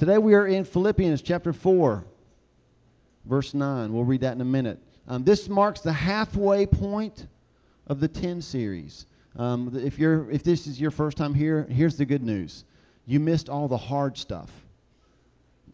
Today we are in Philippians chapter 4, verse 9. We'll read that in a minute. This marks the halfway point of the 10 series. If this is your first time here, here's the good news. You missed all the hard stuff.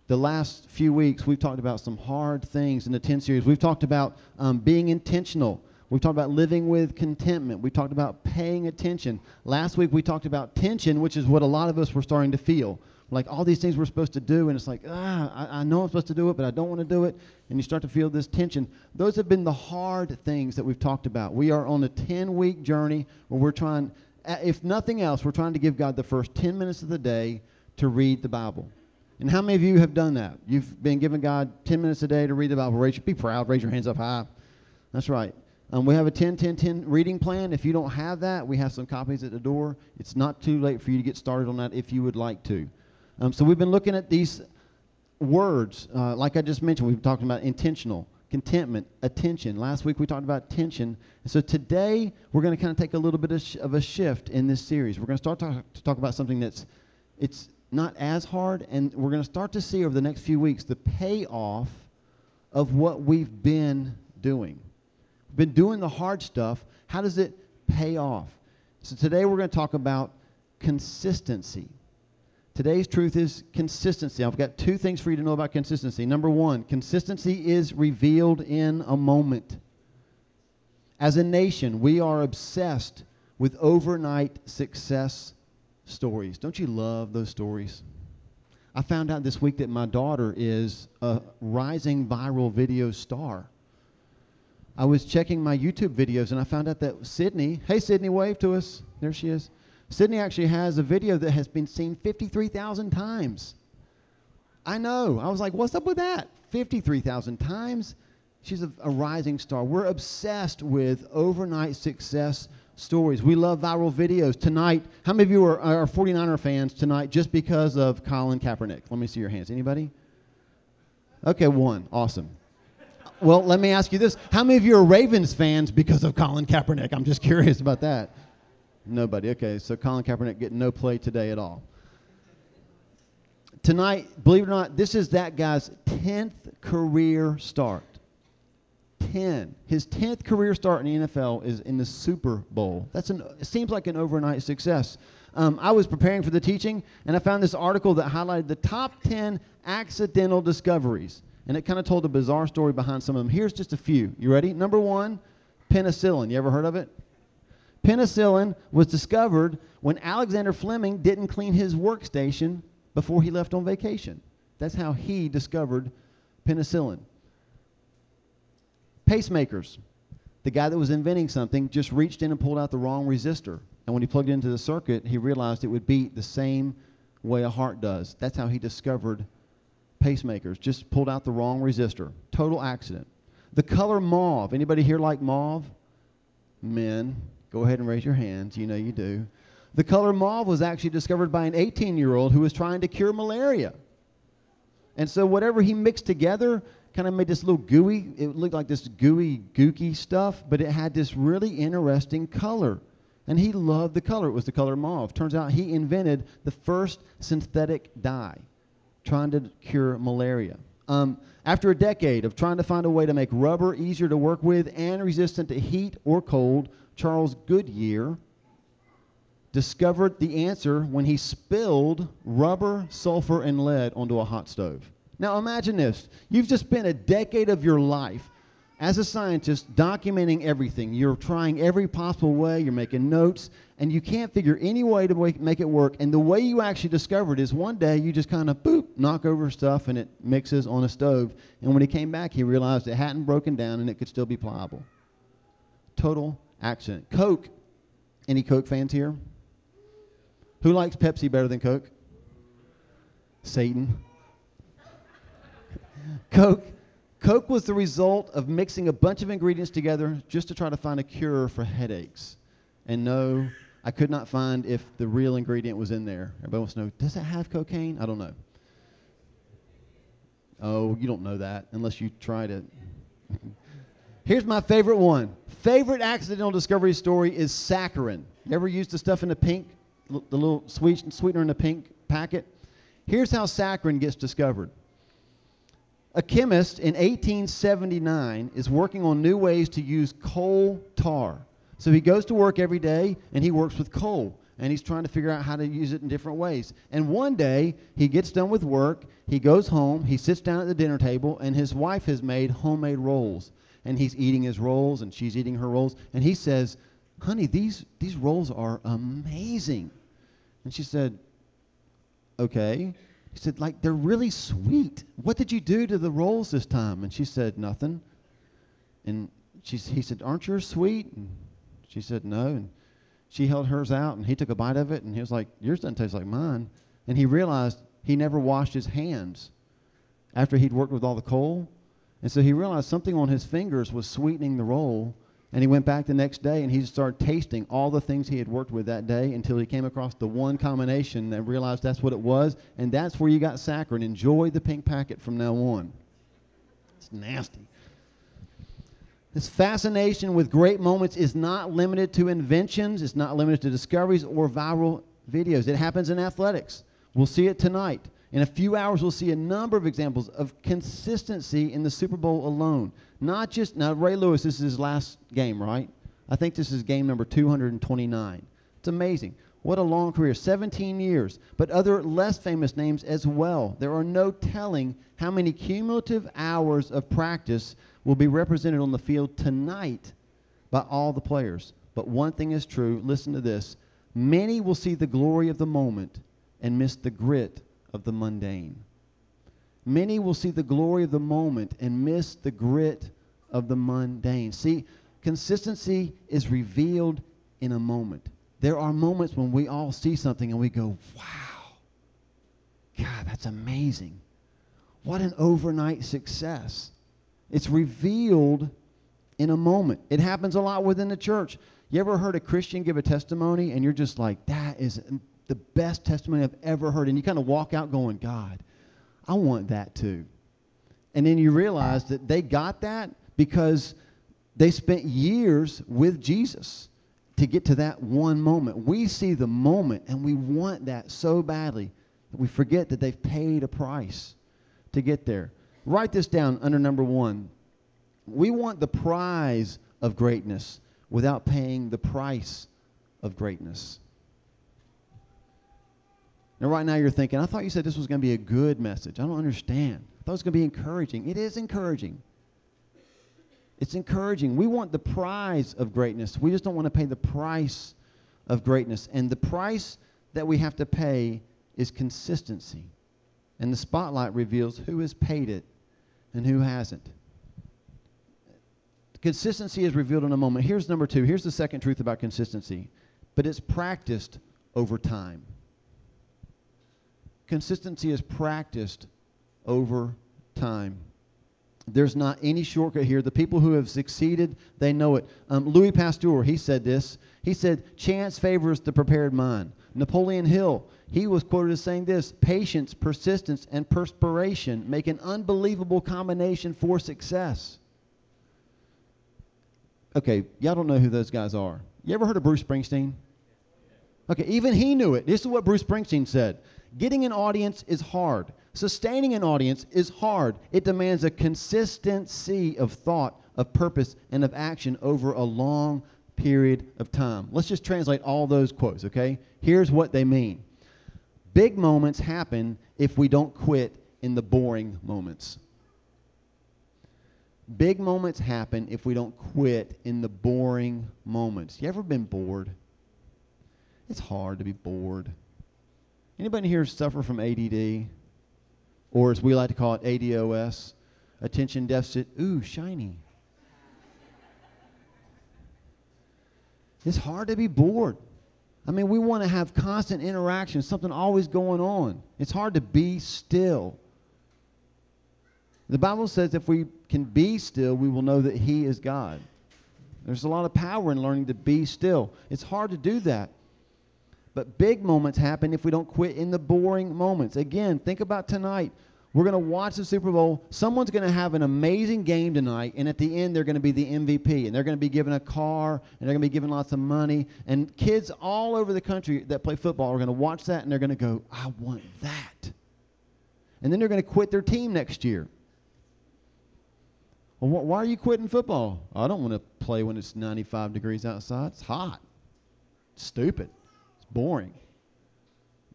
The last few weeks, we've talked about some hard things in the 10 series. We've talked about being intentional. We've talked about living with contentment. We talked about paying attention. Last week, we talked about tension, which is what a lot of us were starting to feel. Like all these things we're supposed to do, and it's like, I know I'm supposed to do it, but I don't want to do it. And you start to feel this tension. Those have been the hard things that we've talked about. We are on a 10-week journey where we're trying, if nothing else, we're trying to give God the first 10 minutes of the day to read the Bible. And how many of you have done that? You've been giving God 10 minutes a day to read the Bible. Be proud. Raise your hands up high. That's right. We have a 10-10-10 reading plan. If you don't have that, we have some copies at the door. It's not too late for you to get started on that if you would like to. So we've been looking at these words. Like I just mentioned, we've been talking about intentional, contentment, attention. Last week we talked about tension. And so today we're going to kind of take a little bit of a shift in this series. We're going to start to talk about something that's not as hard, and we're going to start to see over the next few weeks the payoff of what we've been doing. We've been doing the hard stuff. How does it pay off? So today we're going to talk about consistency. Today's truth is consistency. I've got two things for you to know about consistency. Number one, consistency is revealed in a moment. As a nation, we are obsessed with overnight success stories. Don't you love those stories? I found out this week that my daughter is a rising viral video star. I was checking my YouTube videos, and I found out that Sydney, hey Sydney, wave to us. There she is. Sydney actually has a video that has been seen 53,000 times. I know. I was like, what's up with that? 53,000 times? She's a rising star. We're obsessed with overnight success stories. We love viral videos. Tonight, how many of you are 49er fans tonight just because of Colin Kaepernick? Let me see your hands. Anybody? Okay, one. Awesome. Well, let me ask you this. How many of you are Ravens fans because of Colin Kaepernick? I'm just curious about that. Nobody. Okay, so Colin Kaepernick getting no play today at all. Tonight, believe it or not, this is that guy's 10th career start. 10. His 10th career start in the NFL is in the Super Bowl. It seems like an overnight success. I was preparing for the teaching, and I found this article that highlighted the top 10 accidental discoveries. And it kind of told a bizarre story behind some of them. Here's just a few. You ready? Number one, penicillin. You ever heard of it? Penicillin was discovered when Alexander Fleming didn't clean his workstation before he left on vacation. That's how he discovered penicillin. Pacemakers. The guy that was inventing something just reached in and pulled out the wrong resistor. And when he plugged it into the circuit, he realized it would beat the same way a heart does. That's how he discovered pacemakers. Just pulled out the wrong resistor. Total accident. The color mauve. Anybody here like mauve? Men. Go ahead and raise your hands. You know you do. The color mauve was actually discovered by an 18-year-old who was trying to cure malaria. And so whatever he mixed together kind of made this little gooey, it looked like this gooey, gooky stuff, but it had this really interesting color. And he loved the color. It was the color mauve. Turns out he invented the first synthetic dye, trying to cure malaria. After a decade of trying to find a way to make rubber easier to work with and resistant to heat or cold, Charles Goodyear discovered the answer when he spilled rubber, sulfur, and lead onto a hot stove. Now imagine this. You've just spent a decade of your life as a scientist documenting everything. You're trying every possible way. You're making notes. And you can't figure any way to make it work. And the way you actually discovered is one day you just kind of, boop, knock over stuff and it mixes on a stove. And when he came back, he realized it hadn't broken down and it could still be pliable. Total accident. Coke. Any Coke fans here? Who likes Pepsi better than Coke? Satan. Coke was the result of mixing a bunch of ingredients together just to try to find a cure for headaches. And no, I could not find if the real ingredient was in there. Everybody wants to know, does it have cocaine? I don't know. Oh, you don't know that unless you tried it. Here's my favorite one. Favorite accidental discovery story is saccharin. You ever used the stuff in the pink, the little sweetener in the pink packet? Here's how saccharin gets discovered. A chemist in 1879 is working on new ways to use coal tar. So he goes to work every day, and he works with coal, and he's trying to figure out how to use it in different ways. And one day, he gets done with work, he goes home, he sits down at the dinner table, and his wife has made homemade rolls. And he's eating his rolls, and she's eating her rolls, and he says, honey, these rolls are amazing. And she said, okay. He said, like, they're really sweet. What did you do to the rolls this time? And she said, nothing. And he said, aren't yours sweet? And she said, no. And she held hers out, and he took a bite of it, and he was like, yours doesn't taste like mine. And he realized he never washed his hands after he'd worked with all the coal. And so he realized something on his fingers was sweetening the roll, and he went back the next day, and he started tasting all the things he had worked with that day until he came across the one combination and realized that's what it was, and that's where you got saccharin. Enjoy the pink packet from now on. It's nasty. This fascination with great moments is not limited to inventions. It's not limited to discoveries or viral videos. It happens in athletics. We'll see it tonight. In a few hours, we'll see a number of examples of consistency in the Super Bowl alone. Not just, now Ray Lewis, this is his last game, right? I think this is game number 229. It's amazing. What a long career, 17 years, but other less famous names as well. There are no telling how many cumulative hours of practice will be represented on the field tonight by all the players. But one thing is true, listen to this. Many will see the glory of the moment and miss the grit of the mundane. Many will see the glory of the moment and miss the grit of the mundane. See, consistency is revealed in a moment. There are moments when we all see something and we go, wow, God, that's amazing. What an overnight success. It's revealed in a moment. It happens a lot within the church. You ever heard a Christian give a testimony and you're just like, that is the best testimony I've ever heard, and you kind of walk out going, God, I want that too. And then you realize that they got that because they spent years with Jesus to get to that one moment. We see the moment, and we want that so badly that we forget that they've paid a price to get there. Write this down under number one. We want the prize of greatness without paying the price of greatness. Now, right now you're thinking, I thought you said this was going to be a good message. I don't understand. I thought it was going to be encouraging. It is encouraging. It's encouraging. We want the prize of greatness. We just don't want to pay the price of greatness. And the price that we have to pay is consistency. And the spotlight reveals who has paid it and who hasn't. Consistency is revealed in a moment. Here's number two. Here's the second truth about consistency. But it's practiced over time. Consistency is practiced over time. There's not any shortcut here. The people who have succeeded, they know it. Louis Pasteur, he said this. He said, chance favors the prepared mind. Napoleon Hill, he was quoted as saying this, patience, persistence, and perspiration make an unbelievable combination for success. Okay, y'all don't know who those guys are. You ever heard of Bruce Springsteen? Okay, even he knew it. This is what Bruce Springsteen said. Getting an audience is hard. Sustaining an audience is hard. It demands a consistency of thought, of purpose, and of action over a long period of time. Let's just translate all those quotes, okay? Here's what they mean. Big moments happen if we don't quit in the boring moments. Big moments happen if we don't quit in the boring moments. You ever been bored? It's hard to be bored. Anybody here suffer from ADD, or as we like to call it, ADOS, attention deficit, ooh, shiny. It's hard to be bored. I mean, we want to have constant interaction, something always going on. It's hard to be still. The Bible says if we can be still, we will know that He is God. There's a lot of power in learning to be still. It's hard to do that. But big moments happen if we don't quit in the boring moments. Again, think about tonight. We're going to watch the Super Bowl. Someone's going to have an amazing game tonight, and at the end they're going to be the MVP, and they're going to be given a car, and they're going to be given lots of money. And kids all over the country that play football are going to watch that, and they're going to go, I want that. And then they're going to quit their team next year. Well, why are you quitting football? I don't want to play when it's 95 degrees outside. It's hot. It's stupid. It's boring.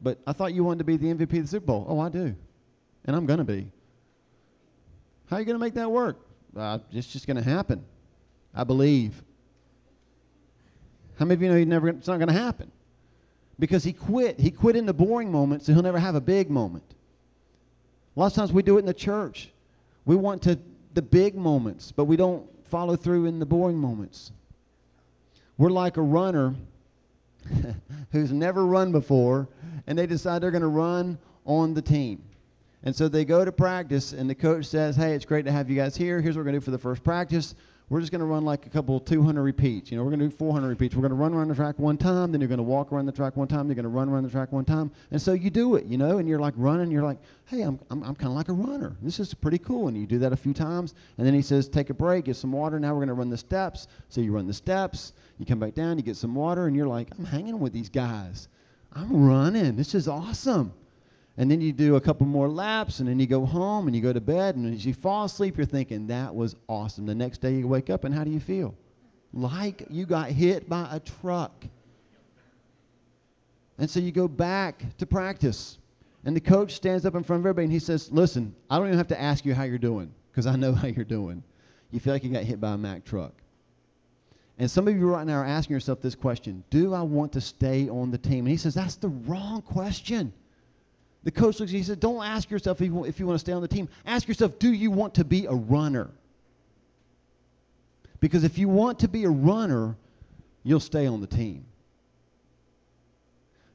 But I thought you wanted to be the MVP of the Super Bowl. Oh, I do. And I'm going to be. How are you going to make that work? It's just going to happen. I believe. How many of you know it's not going to happen? Because he quit. He quit in the boring moments, and he'll never have a big moment. A lot of times we do it in the church. We want the big moments, but we don't follow through in the boring moments. We're like a runner who's never run before, and they decide they're going to run on the team. And so they go to practice, and the coach says, hey, it's great to have you guys here. Here's what we're going to do for the first practice. We're just going to run like a couple 200 repeats. You know, we're going to do 400 repeats. We're going to run around the track one time. Then you're going to walk around the track one time. You're going to run around the track one time. And so you do it, you know, and you're like running. You're like, hey, I'm kind of like a runner. This is pretty cool. And you do that a few times. And then he says, take a break, get some water. Now we're going to run the steps. So you run the steps. You come back down. You get some water. And you're like, I'm hanging with these guys. I'm running. This is awesome. And then you do a couple more laps, and then you go home, and you go to bed, and as you fall asleep, you're thinking, that was awesome. The next day you wake up, and how do you feel? Like you got hit by a truck. And so you go back to practice, and the coach stands up in front of everybody, and he says, listen, I don't even have to ask you how you're doing, because I know how you're doing. You feel like you got hit by a Mack truck. And some of you right now are asking yourself this question, do I want to stay on the team? And he says, that's the wrong question. The coach looks at you and he says, don't ask yourself if you want to stay on the team. Ask yourself, do you want to be a runner? Because if you want to be a runner, you'll stay on the team.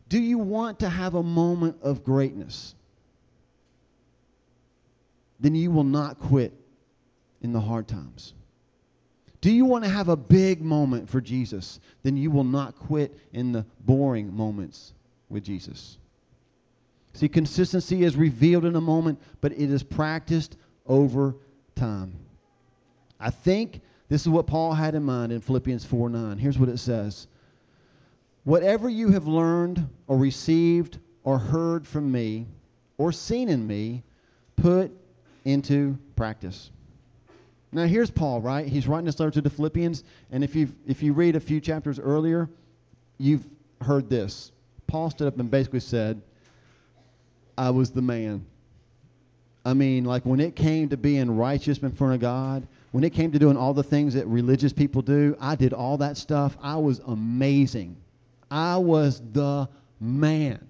Do you want to have a moment of greatness? Then you will not quit in the hard times. Do you want to have a big moment for Jesus? Then you will not quit in the boring moments with Jesus. See, consistency is revealed in a moment, but it is practiced over time. I think this is what Paul had in mind in Philippians 4:9. Here's what it says. Whatever you have learned or received or heard from me or seen in me, put into practice. Now, here's Paul, right? He's writing this letter to the Philippians, and if you read a few chapters earlier, you've heard this. Paul stood up and basically said, I was the man. I mean, like when it came to being righteous in front of God, when it came to doing all the things that religious people do, I did all that stuff. I was amazing. I was the man.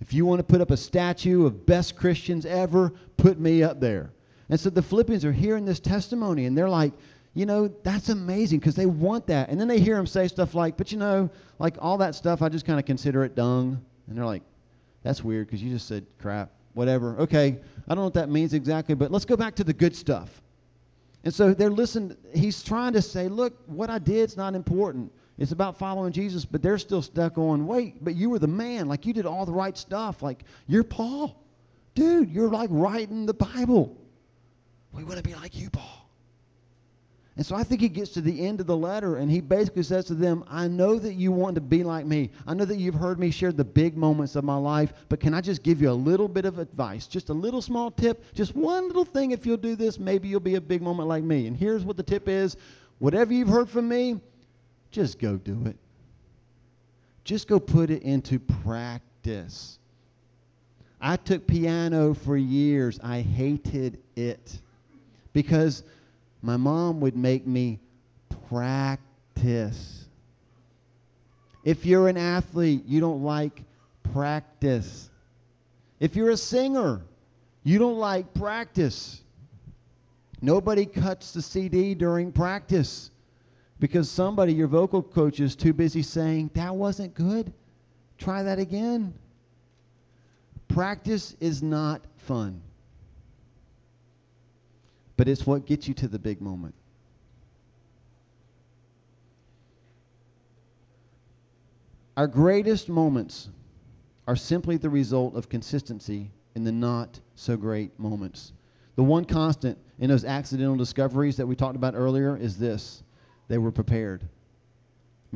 If you want to put up a statue of best Christians ever, put me up there. And so the Philippians are hearing this testimony, and they're like, you know, that's amazing because they want that. And then they hear him say stuff like, but you know, like all that stuff, I just kind of consider it dung. And they're like, that's weird because you just said crap, whatever. Okay, I don't know what that means exactly, but let's go back to the good stuff. And so they're listening. He's trying to say, look, what I did is not important. It's about following Jesus, but they're still stuck on, wait, but you were the man. Like, you did all the right stuff. Like, you're Paul. Dude, you're like writing the Bible. We want to be like you, Paul. And so I think he gets to the end of the letter, and he basically says to them, I know that you want to be like me. I know that you've heard me share the big moments of my life, but can I just give you a little bit of advice, just a little small tip, just one little thing? If you'll do this, maybe you'll be a big moment like me. And here's what the tip is. Whatever you've heard from me, just go do it. Just go put it into practice. I took piano for years. I hated it because my mom would make me practice. If you're an athlete, you don't like practice. If you're a singer, you don't like practice. Nobody cuts the CD during practice because somebody, your vocal coach, is too busy saying, that wasn't good. Try that again. Practice is not fun. But it's what gets you to the big moment. Our greatest moments are simply the result of consistency in the not-so-great moments. The one constant in those accidental discoveries that we talked about earlier is this. They were prepared. I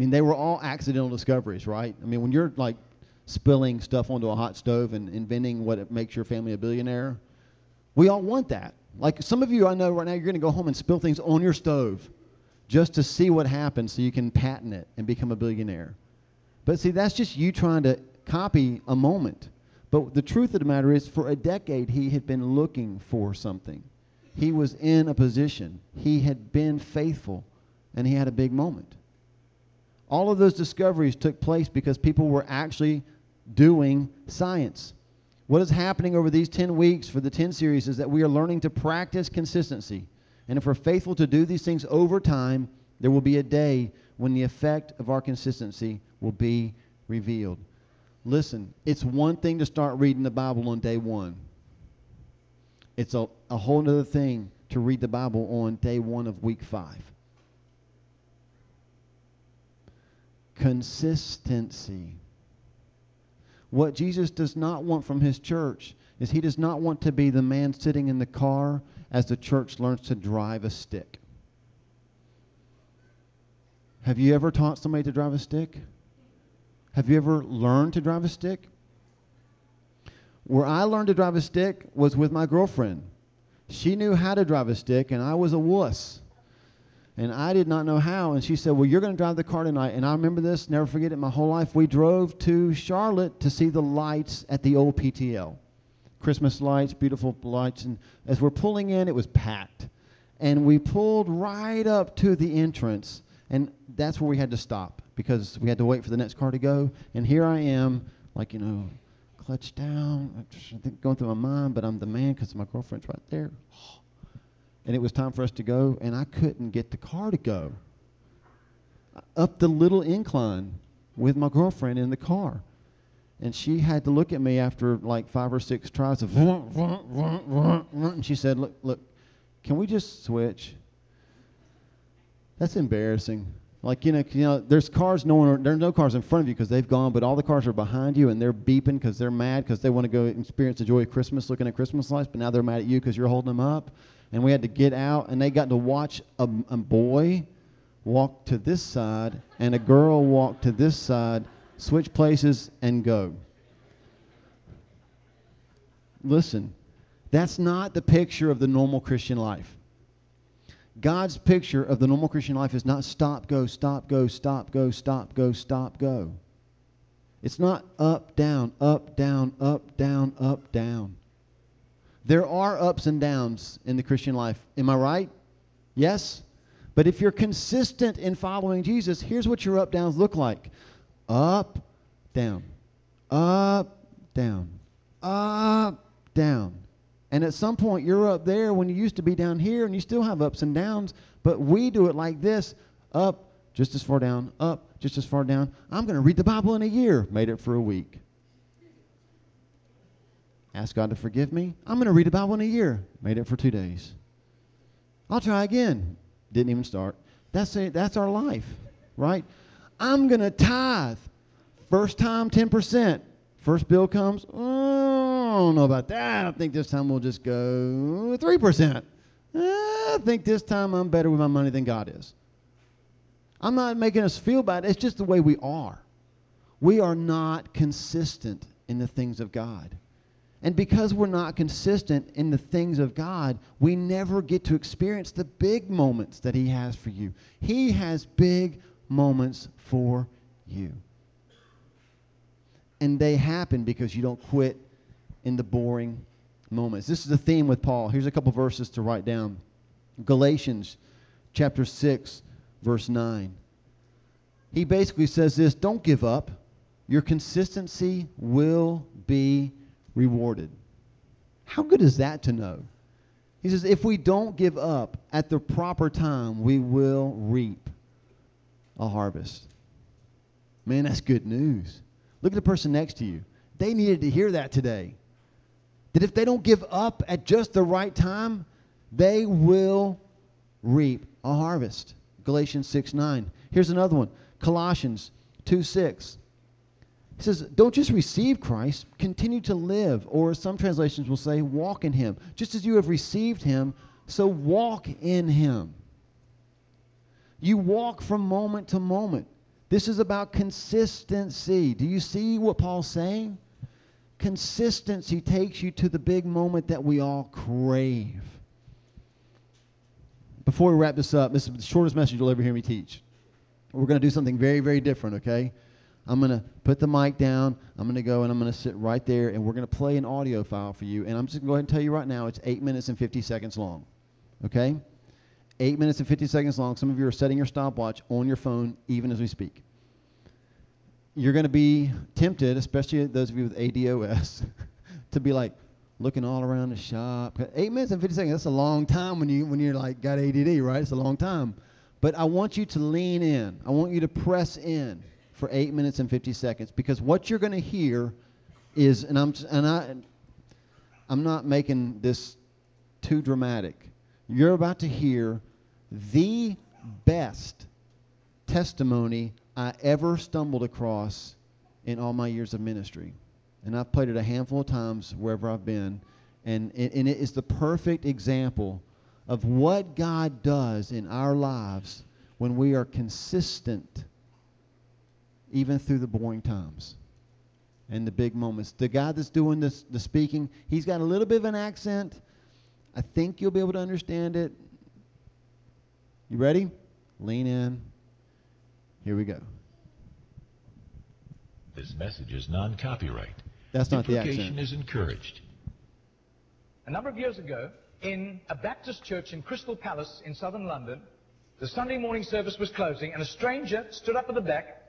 mean, they were all accidental discoveries, right? I mean, when you're, like, spilling stuff onto a hot stove and inventing what makes your family a billionaire – We all want that. Like some of you I know right now, you're going to go home and spill things on your stove just to see what happens so you can patent it and become a billionaire. But see, that's just you trying to copy a moment. But the truth of the matter is, for a decade, he had been looking for something. He was in a position. He had been faithful, and he had a big moment. All of those discoveries took place because people were actually doing science. What is happening over these 10 weeks for the 10 series is that we are learning to practice consistency. And if we're faithful to do these things over time, there will be a day when the effect of our consistency will be revealed. Listen, it's one thing to start reading the Bible on day one. It's a whole other thing to read the Bible on day one of week 5. Consistency. What Jesus does not want from his church is he does not want to be the man sitting in the car as the church learns to drive a stick. Have you ever taught somebody to drive a stick? Have you ever learned to drive a stick? Where I learned to drive a stick was with my girlfriend. She knew how to drive a stick, and I was a wuss. And I did not know how. And she said, well, you're going to drive the car tonight. And I remember this, never forget it my whole life. We drove to Charlotte to see the lights at the old PTL. Christmas lights, beautiful lights. And as we're pulling in, it was packed. And we pulled right up to the entrance. And that's where we had to stop because we had to wait for the next car to go. And here I am, like, you know, clutched down. I think going through my mind, but I'm the man because my girlfriend's right there. And it was time for us to go, and I couldn't get the car to go. Up the little incline with my girlfriend in the car. And she had to look at me after like 5 or 6 tries of vroom, vroom, vroom, vroom, vroom, and she said, look, can we just switch? That's embarrassing. Like, you know, there's cars, there's no cars in front of you because they've gone, but all the cars are behind you, and they're beeping because they're mad because they want to go experience the joy of Christmas looking at Christmas lights, but now they're mad at you because you're holding them up. And we had to get out, and they got to watch a boy walk to this side and a girl walk to this side, switch places, and go. Listen, that's not the picture of the normal Christian life. God's picture of the normal Christian life is not stop, go, stop, go, stop, go, stop, go, stop, go. It's not up, down, up, down, up, down, up, down. There are ups and downs in the Christian life. Am I right? Yes. But if you're consistent in following Jesus, here's what your up downs look like. Up, down. Up, down. Up, down. And at some point you're up there when you used to be down here, and you still have ups and downs, but we do it like this. Up, just as far down. Up, just as far down. I'm going to read the Bible in a year. Made it for a week. Ask God to forgive me. I'm going to read the Bible in a year. Made it for 2 days. I'll try again. Didn't even start. That's our life, right? I'm going to tithe. First time, 10%. First bill comes. Oh, I don't know about that. I think this time we'll just go 3%. I think this time I'm better with my money than God is. I'm not making us feel bad. It's just the way we are. We are not consistent in the things of God. And because we're not consistent in the things of God, we never get to experience the big moments that he has for you. He has big moments for you. And they happen because you don't quit in the boring moments. This is the theme with Paul. Here's a couple verses to write down. Galatians chapter 6, verse 9. He basically says this, don't give up. Your consistency will be rewarded. How good is that to know? He says, if we don't give up at the proper time, we will reap a harvest. Man, that's good news. Look at the person next to you. They needed to hear that today. That if they don't give up at just the right time, they will reap a harvest. Galatians 6:9. Here's another one. Colossians 2:6. He says, don't just receive Christ, continue to live, or some translations will say, walk in him. Just as you have received him, so walk in him. You walk from moment to moment. This is about consistency. Do you see what Paul's saying? Consistency takes you to the big moment that we all crave. Before we wrap this up, this is the shortest message you'll ever hear me teach. We're going to do something very, very different, okay? I'm going to put the mic down. I'm going to go and I'm going to sit right there, and we're going to play an audio file for you. And I'm just going to go ahead and tell you right now, it's 8 minutes and 50 seconds long, okay? 8 minutes and 50 seconds long. Some of you are setting your stopwatch on your phone even as we speak. You're going to be tempted, especially those of you with ADOS, to be like looking all around the shop. 8 minutes and 50 seconds, that's a long time when you're like got ADD, right? It's a long time. But I want you to lean in. I want you to press in for 8 minutes and 50 seconds, because what you're going to hear is, and I'm not making this too dramatic. You're about to hear the best testimony I ever stumbled across in all my years of ministry. And I've played it a handful of times wherever I've been. And it is the perfect example of what God does in our lives when we are consistent, even through the boring times and the big moments. The guy that's doing this, the speaking, he's got a little bit of an accent. I think you'll be able to understand it. You ready? Lean in. Here we go. This message is non-copyright. That's not the accent. Implication is encouraged. A number of years ago, in a Baptist church in Crystal Palace in southern London, the Sunday morning service was closing, and a stranger stood up at the back,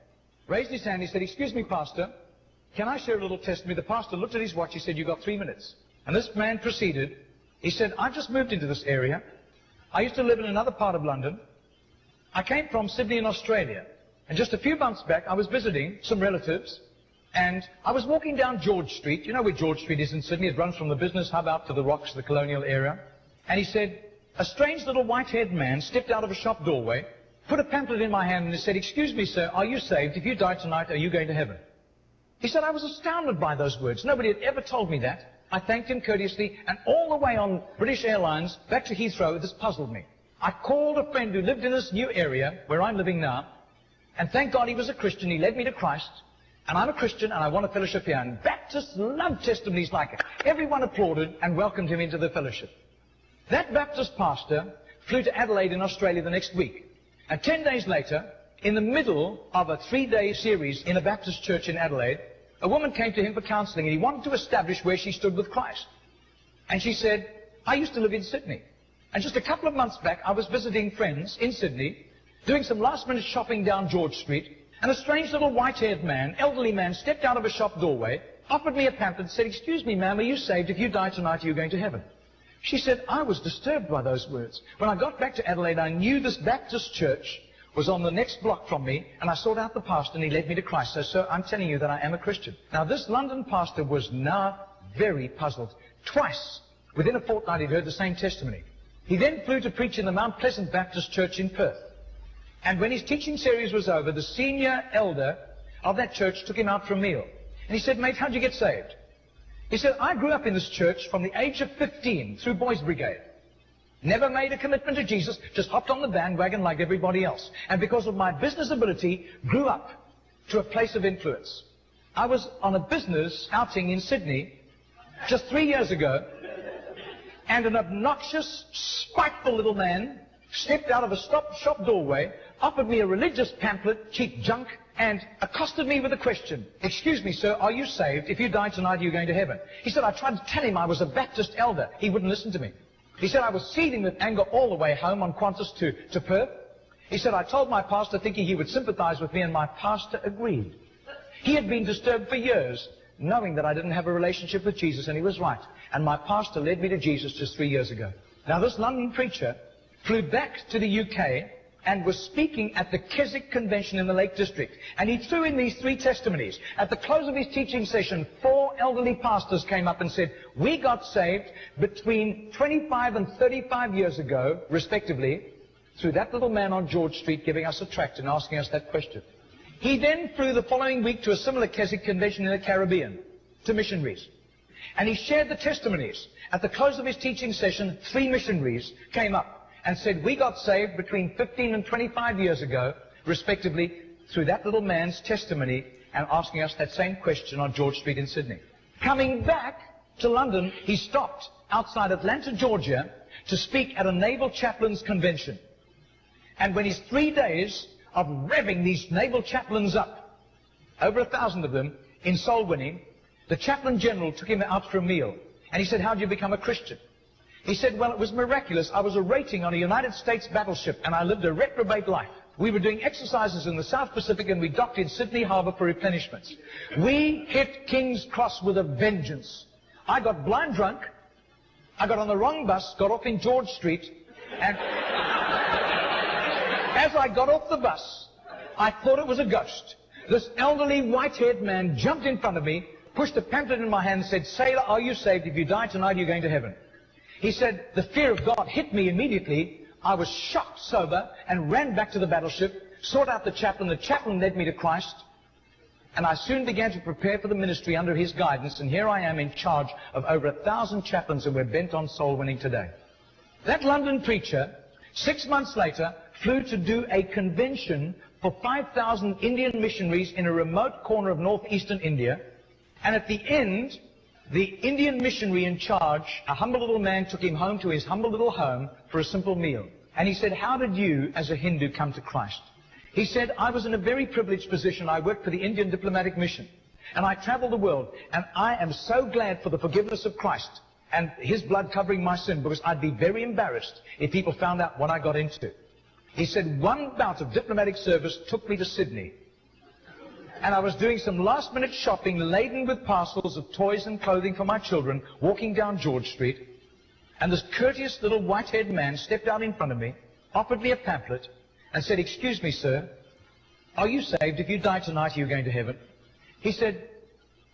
raised his hand, he said, "Excuse me, Pastor, can I share a little testimony?" The pastor looked at his watch, he said, "You've got 3 minutes." And this man proceeded. He said, "I've just moved into this area. I used to live in another part of London. I came from Sydney in Australia. And just a few months back, I was visiting some relatives, and I was walking down George Street. You know where George Street is in Sydney. It runs from the business hub out to the Rocks, the colonial area. And he said, a strange little white-haired man stepped out of a shop doorway, put a pamphlet in my hand, and he said, "Excuse me, sir, are you saved? If you die tonight, are you going to heaven?" He said, I was astounded by those words. Nobody had ever told me that. I thanked him courteously, and all the way on British Airlines back to Heathrow, this puzzled me. I called a friend who lived in this new area where I'm living now, and thank God he was a Christian. He led me to Christ. And I'm a Christian, and I want a fellowship here. And Baptists love testimonies like it. Everyone applauded and welcomed him into the fellowship. That Baptist pastor flew to Adelaide in Australia the next week. And 10 days later, in the middle of a 3-day series in a Baptist church in Adelaide, a woman came to him for counseling, and he wanted to establish where she stood with Christ. And she said, I used to live in Sydney. And just a couple of months back, I was visiting friends in Sydney, doing some last-minute shopping down George Street, and a strange little white-haired man, elderly man, stepped out of a shop doorway, offered me a pamphlet and said, "Excuse me, ma'am, are you saved? If you die tonight, are you going to heaven?" She said, I was disturbed by those words. When I got back to Adelaide, I knew this Baptist church was on the next block from me, and I sought out the pastor, and he led me to Christ. So, sir, I'm telling you that I am a Christian. Now, this London pastor was now very puzzled. Twice within a fortnight, he'd heard the same testimony. He then flew to preach in the Mount Pleasant Baptist Church in Perth. And when his teaching series was over, the senior elder of that church took him out for a meal. And he said, mate, how'd you get saved? He said, I grew up in this church from the age of 15 through Boys Brigade. Never made a commitment to Jesus, just hopped on the bandwagon like everybody else. And because of my business ability, grew up to a place of influence. I was on a business outing in Sydney just 3 years ago, and an obnoxious, spiteful little man stepped out of a shop doorway, offered me a religious pamphlet, cheap junk, and accosted me with a question. Excuse me, sir, are you saved? If you die tonight, are you going to heaven? He said, I tried to tell him I was a Baptist elder. He wouldn't listen to me. He said, I was seething with anger all the way home on Qantas to Perth. He said, I told my pastor thinking he would sympathize with me, and my pastor agreed. He had been disturbed for years, knowing that I didn't have a relationship with Jesus, and he was right. And my pastor led me to Jesus just 3 years ago. Now, this London preacher flew back to the UK and was speaking at the Keswick Convention in the Lake District. And he threw in these 3 testimonies. At the close of his teaching session, 4 elderly pastors came up and said, we got saved between 25 and 35 years ago, respectively, through that little man on George Street giving us a tract and asking us that question. He then flew the following week to a similar Keswick Convention in the Caribbean to missionaries. And he shared the testimonies. At the close of his teaching session, 3 missionaries came up and said, we got saved between 15 and 25 years ago, respectively, through that little man's testimony and asking us that same question on George Street in Sydney. Coming back to London, he stopped outside Atlanta, Georgia, to speak at a naval chaplains convention. And when his 3 days of revving these naval chaplains up, over 1,000 of them, in soul winning, the chaplain general took him out for a meal. And he said, "How did you become a Christian?" He said, "Well, it was miraculous. I was a rating on a United States battleship, and I lived a reprobate life. We were doing exercises in the South Pacific, and we docked in Sydney Harbour for replenishments. We hit King's Cross with a vengeance. I got blind drunk. I got on the wrong bus, got off in George Street, and as I got off the bus, I thought it was a ghost. This elderly, white-haired man jumped in front of me, pushed a pamphlet in my hand, said, 'Sailor, are you saved? If you die tonight, you're going to heaven.' He said, the fear of God hit me immediately. I was shocked sober and ran back to the battleship, sought out the chaplain. The chaplain led me to Christ, and I soon began to prepare for the ministry under his guidance, and here I am in charge of over 1,000 chaplains, and we're bent on soul winning today." That London preacher, 6 months later, flew to do a convention for 5,000 Indian missionaries in a remote corner of northeastern India, and at the end, the Indian missionary in charge, a humble little man, took him home to his humble little home for a simple meal. And he said, "How did you, as a Hindu, come to Christ?" He said, "I was in a very privileged position. I worked for the Indian diplomatic mission, and I traveled the world, and I am so glad for the forgiveness of Christ and his blood covering my sin, because I'd be very embarrassed if people found out what I got into." He said, "One bout of diplomatic service took me to Sydney, and I was doing some last-minute shopping laden with parcels of toys and clothing for my children, walking down George Street, and this courteous little white-haired man stepped out in front of me, offered me a pamphlet, and said, 'Excuse me, sir, are you saved? If you die tonight, are you going to heaven?' He said,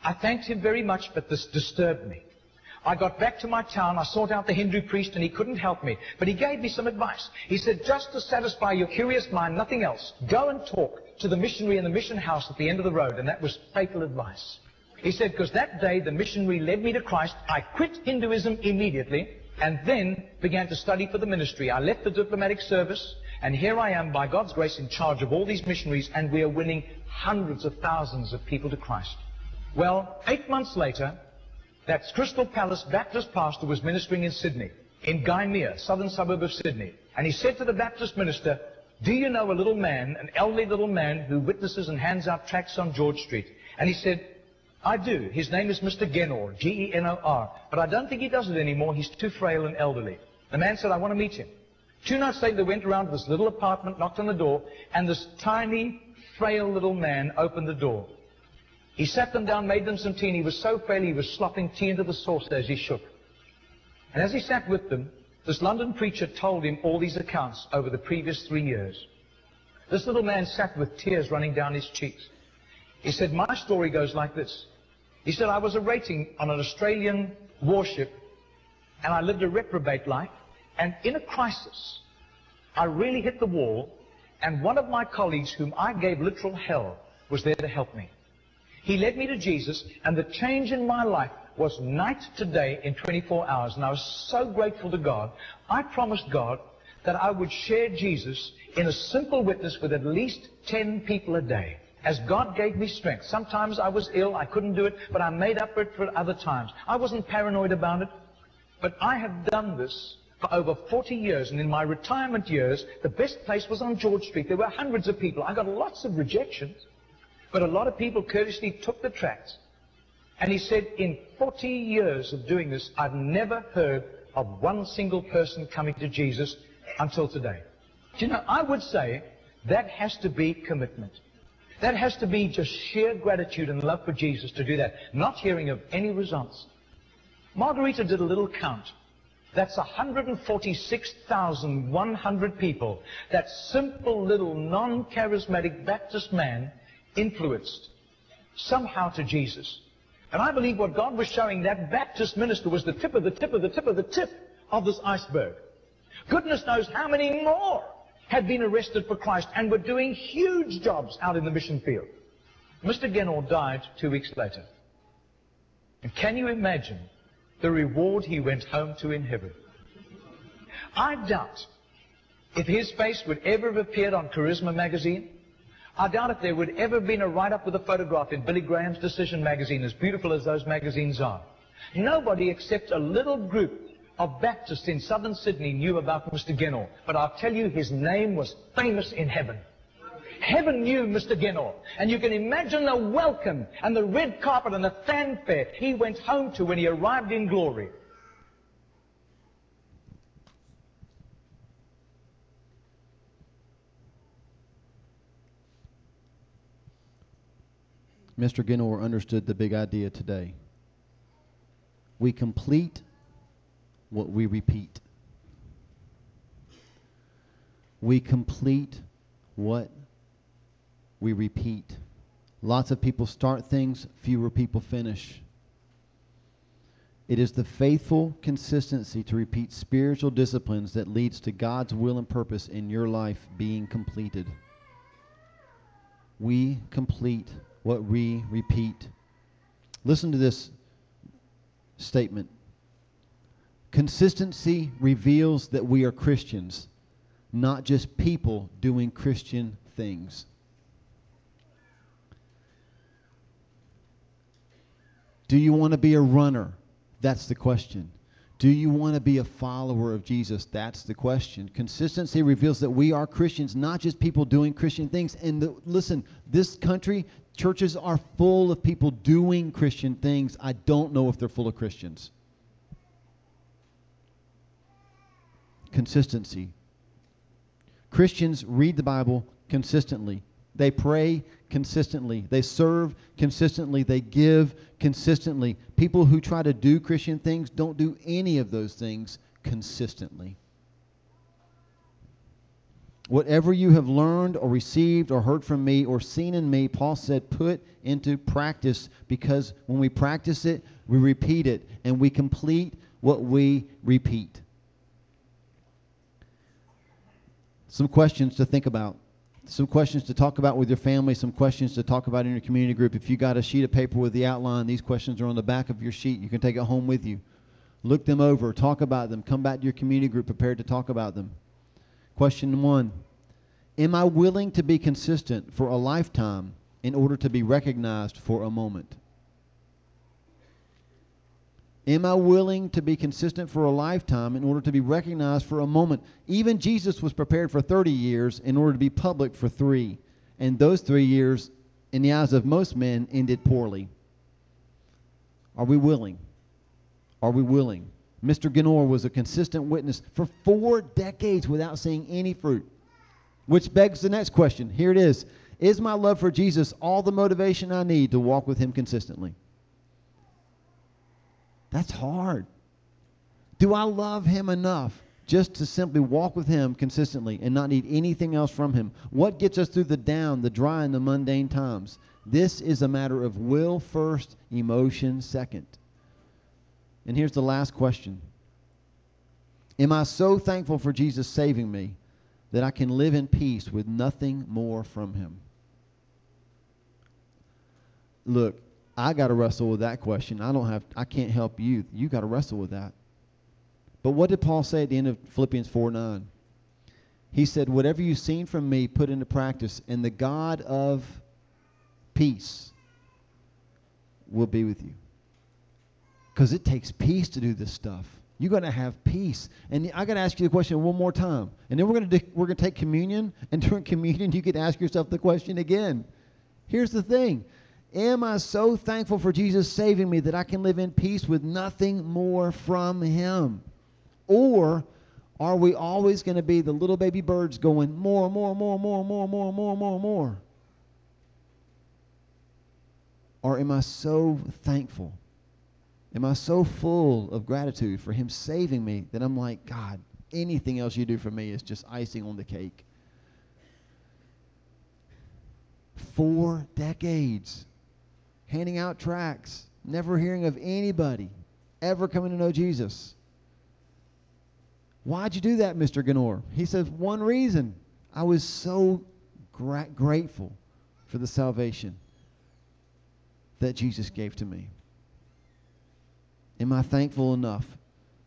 I thanked him very much, but this disturbed me. I got back to my town, I sought out the Hindu priest, and he couldn't help me, but he gave me some advice. He said, 'Just to satisfy your curious mind, nothing else, go and talk to the missionary in the mission house at the end of the road.' And that was fatal advice. He said, because that day the missionary led me to Christ, I quit Hinduism immediately, and then began to study for the ministry. I left the diplomatic service, and here I am, by God's grace, in charge of all these missionaries, and we are winning hundreds of thousands of people to Christ." Well, 8 months later, that Crystal Palace Baptist pastor was ministering in Sydney, in Gymea, southern suburb of Sydney. And he said to the Baptist minister, "Do you know a little man, an elderly little man, who witnesses and hands out tracts on George Street?" And he said, "I do. His name is Mr. Genor, G-E-N-O-R. But I don't think he does it anymore. He's too frail and elderly." The man said, "I want to meet him." 2 nights later, they went around to this little apartment, knocked on the door, and this tiny, frail little man opened the door. He sat them down, made them some tea, and he was so frail he was slopping tea into the saucer as he shook. And as he sat with them, this London preacher told him all these accounts over the previous 3 years. This little man sat with tears running down his cheeks. He said, "My story goes like this." He said, "I was a rating on an Australian warship, and I lived a reprobate life, and in a crisis, I really hit the wall, and one of my colleagues, whom I gave literal hell, was there to help me. He led me to Jesus, and the change in my life was night to day in 24 hours, and I was so grateful to God. I promised God that I would share Jesus in a simple witness with at least 10 people a day, as God gave me strength. Sometimes I was ill, I couldn't do it, but I made up for it for other times. I wasn't paranoid about it, but I have done this for over 40 years, and in my retirement years, the best place was on George Street. There were hundreds of people. I got lots of rejections, but a lot of people courteously took the tracts." And he said, "In 40 years of doing this, I've never heard of one single person coming to Jesus until today." Do you know, I would say that has to be commitment. That has to be just sheer gratitude and love for Jesus to do that, not hearing of any results. Margarita did a little count. That's 146,100 people that simple little non-charismatic Baptist man influenced somehow to Jesus. And I believe what God was showing that Baptist minister was the tip of the tip of the tip of the tip of this iceberg. Goodness knows how many more had been arrested for Christ and were doing huge jobs out in the mission field. Mr. Genor died 2 weeks later. And can you imagine the reward he went home to in heaven? I doubt if his face would ever have appeared on Charisma magazine. I doubt if there would ever have been a write-up with a photograph in Billy Graham's Decision magazine, as beautiful as those magazines are. Nobody except a little group of Baptists in southern Sydney knew about Mr. Genor. But I'll tell you, his name was famous in heaven. Heaven knew Mr. Genor. And you can imagine the welcome and the red carpet and the fanfare he went home to when he arrived in glory. Mr. Genor understood the big idea today. We complete what we repeat. We complete what we repeat. Lots of people start things, fewer people finish. It is the faithful consistency to repeat spiritual disciplines that leads to God's will and purpose in your life being completed. We complete what we repeat. Listen to this statement. Consistency reveals that we are Christians, not just people doing Christian things. Do you want to be a runner? That's the question. Do you want to be a follower of Jesus? That's the question. Consistency reveals that we are Christians, not just people doing Christian things. And listen, this country, churches are full of people doing Christian things. I don't know if they're full of Christians. Consistency. Christians read the Bible consistently. They pray consistently. They serve consistently. They give consistently. People who try to do Christian things don't do any of those things consistently. Whatever you have learned or received or heard from me or seen in me, Paul said, put into practice, because when we practice it, we repeat it, and we complete what we repeat. Some questions to think about. Some questions to talk about with your family, some questions to talk about in your community group. If you got a sheet of paper with the outline, these questions are on the back of your sheet. You can take it home with you. Look them over, talk about them, come back to your community group prepared to talk about them. Question one, am I willing to be consistent for a lifetime in order to be recognized for a moment? Am I willing to be consistent for a lifetime in order to be recognized for a moment? Even Jesus was prepared for 30 years in order to be public for 3. And those 3 years, in the eyes of most men, ended poorly. Are we willing? Are we willing? Mr. Genor was a consistent witness for 4 decades without seeing any fruit. Which begs the next question. Here it is. Is my love for Jesus all the motivation I need to walk with him consistently? That's hard. Do I love him enough just to simply walk with him consistently and not need anything else from him? What gets us through the down, the dry, and the mundane times? This is a matter of will first, emotion second. And here's the last question. Am I so thankful for Jesus saving me that I can live in peace with nothing more from him? Look, I got to wrestle with that question. I can't help you. You got to wrestle with that. But what did Paul say at the end of Philippians 4:9? He said, whatever you've seen from me, put into practice, and the God of peace will be with you. Because it takes peace to do this stuff. You're going to have peace. And I got to ask you the question one more time. And then we're going to take communion. And during communion, you could ask yourself the question again. Here's the thing. Am I so thankful for Jesus saving me that I can live in peace with nothing more from him? Or are we always going to be the little baby birds going more, more, more, more, more, more, more, more, more? Or am I so thankful? Am I so full of gratitude for him saving me that I'm like, God, anything else you do for me is just icing on the cake? 4 decades. Handing out tracts, never hearing of anybody ever coming to know Jesus. Why'd you do that, Mr. Genor? He says, one reason. I was so grateful for the salvation that Jesus gave to me. Am I thankful enough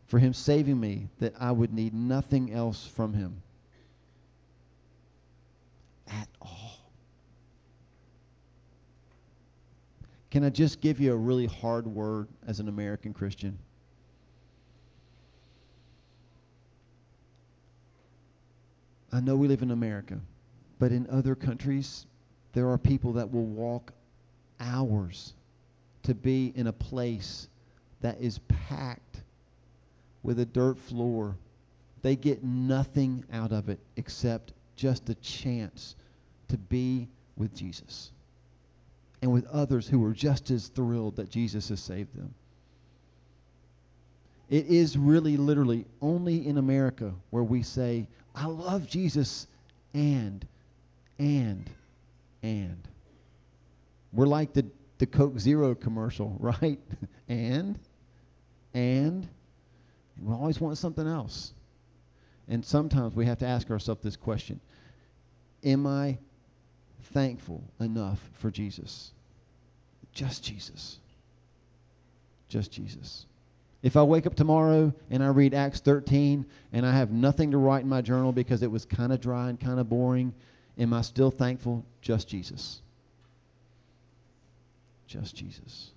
for him saving me that I would need nothing else from him? At all. Can I just give you a really hard word as an American Christian? I know we live in America, but in other countries, there are people that will walk hours to be in a place that is packed with a dirt floor. They get nothing out of it except just a chance to be with Jesus and with others who are just as thrilled that Jesus has saved them. It is really literally only in America where we say, I love Jesus and. We're like the Coke Zero commercial, right? And we always want something else. And sometimes we have to ask ourselves this question. Am I thankful enough for Jesus? Just Jesus. Just Jesus. If I wake up tomorrow and I read Acts 13 and I have nothing to write in my journal because it was kind of dry and kind of boring, am I still thankful? Just Jesus. Just Jesus.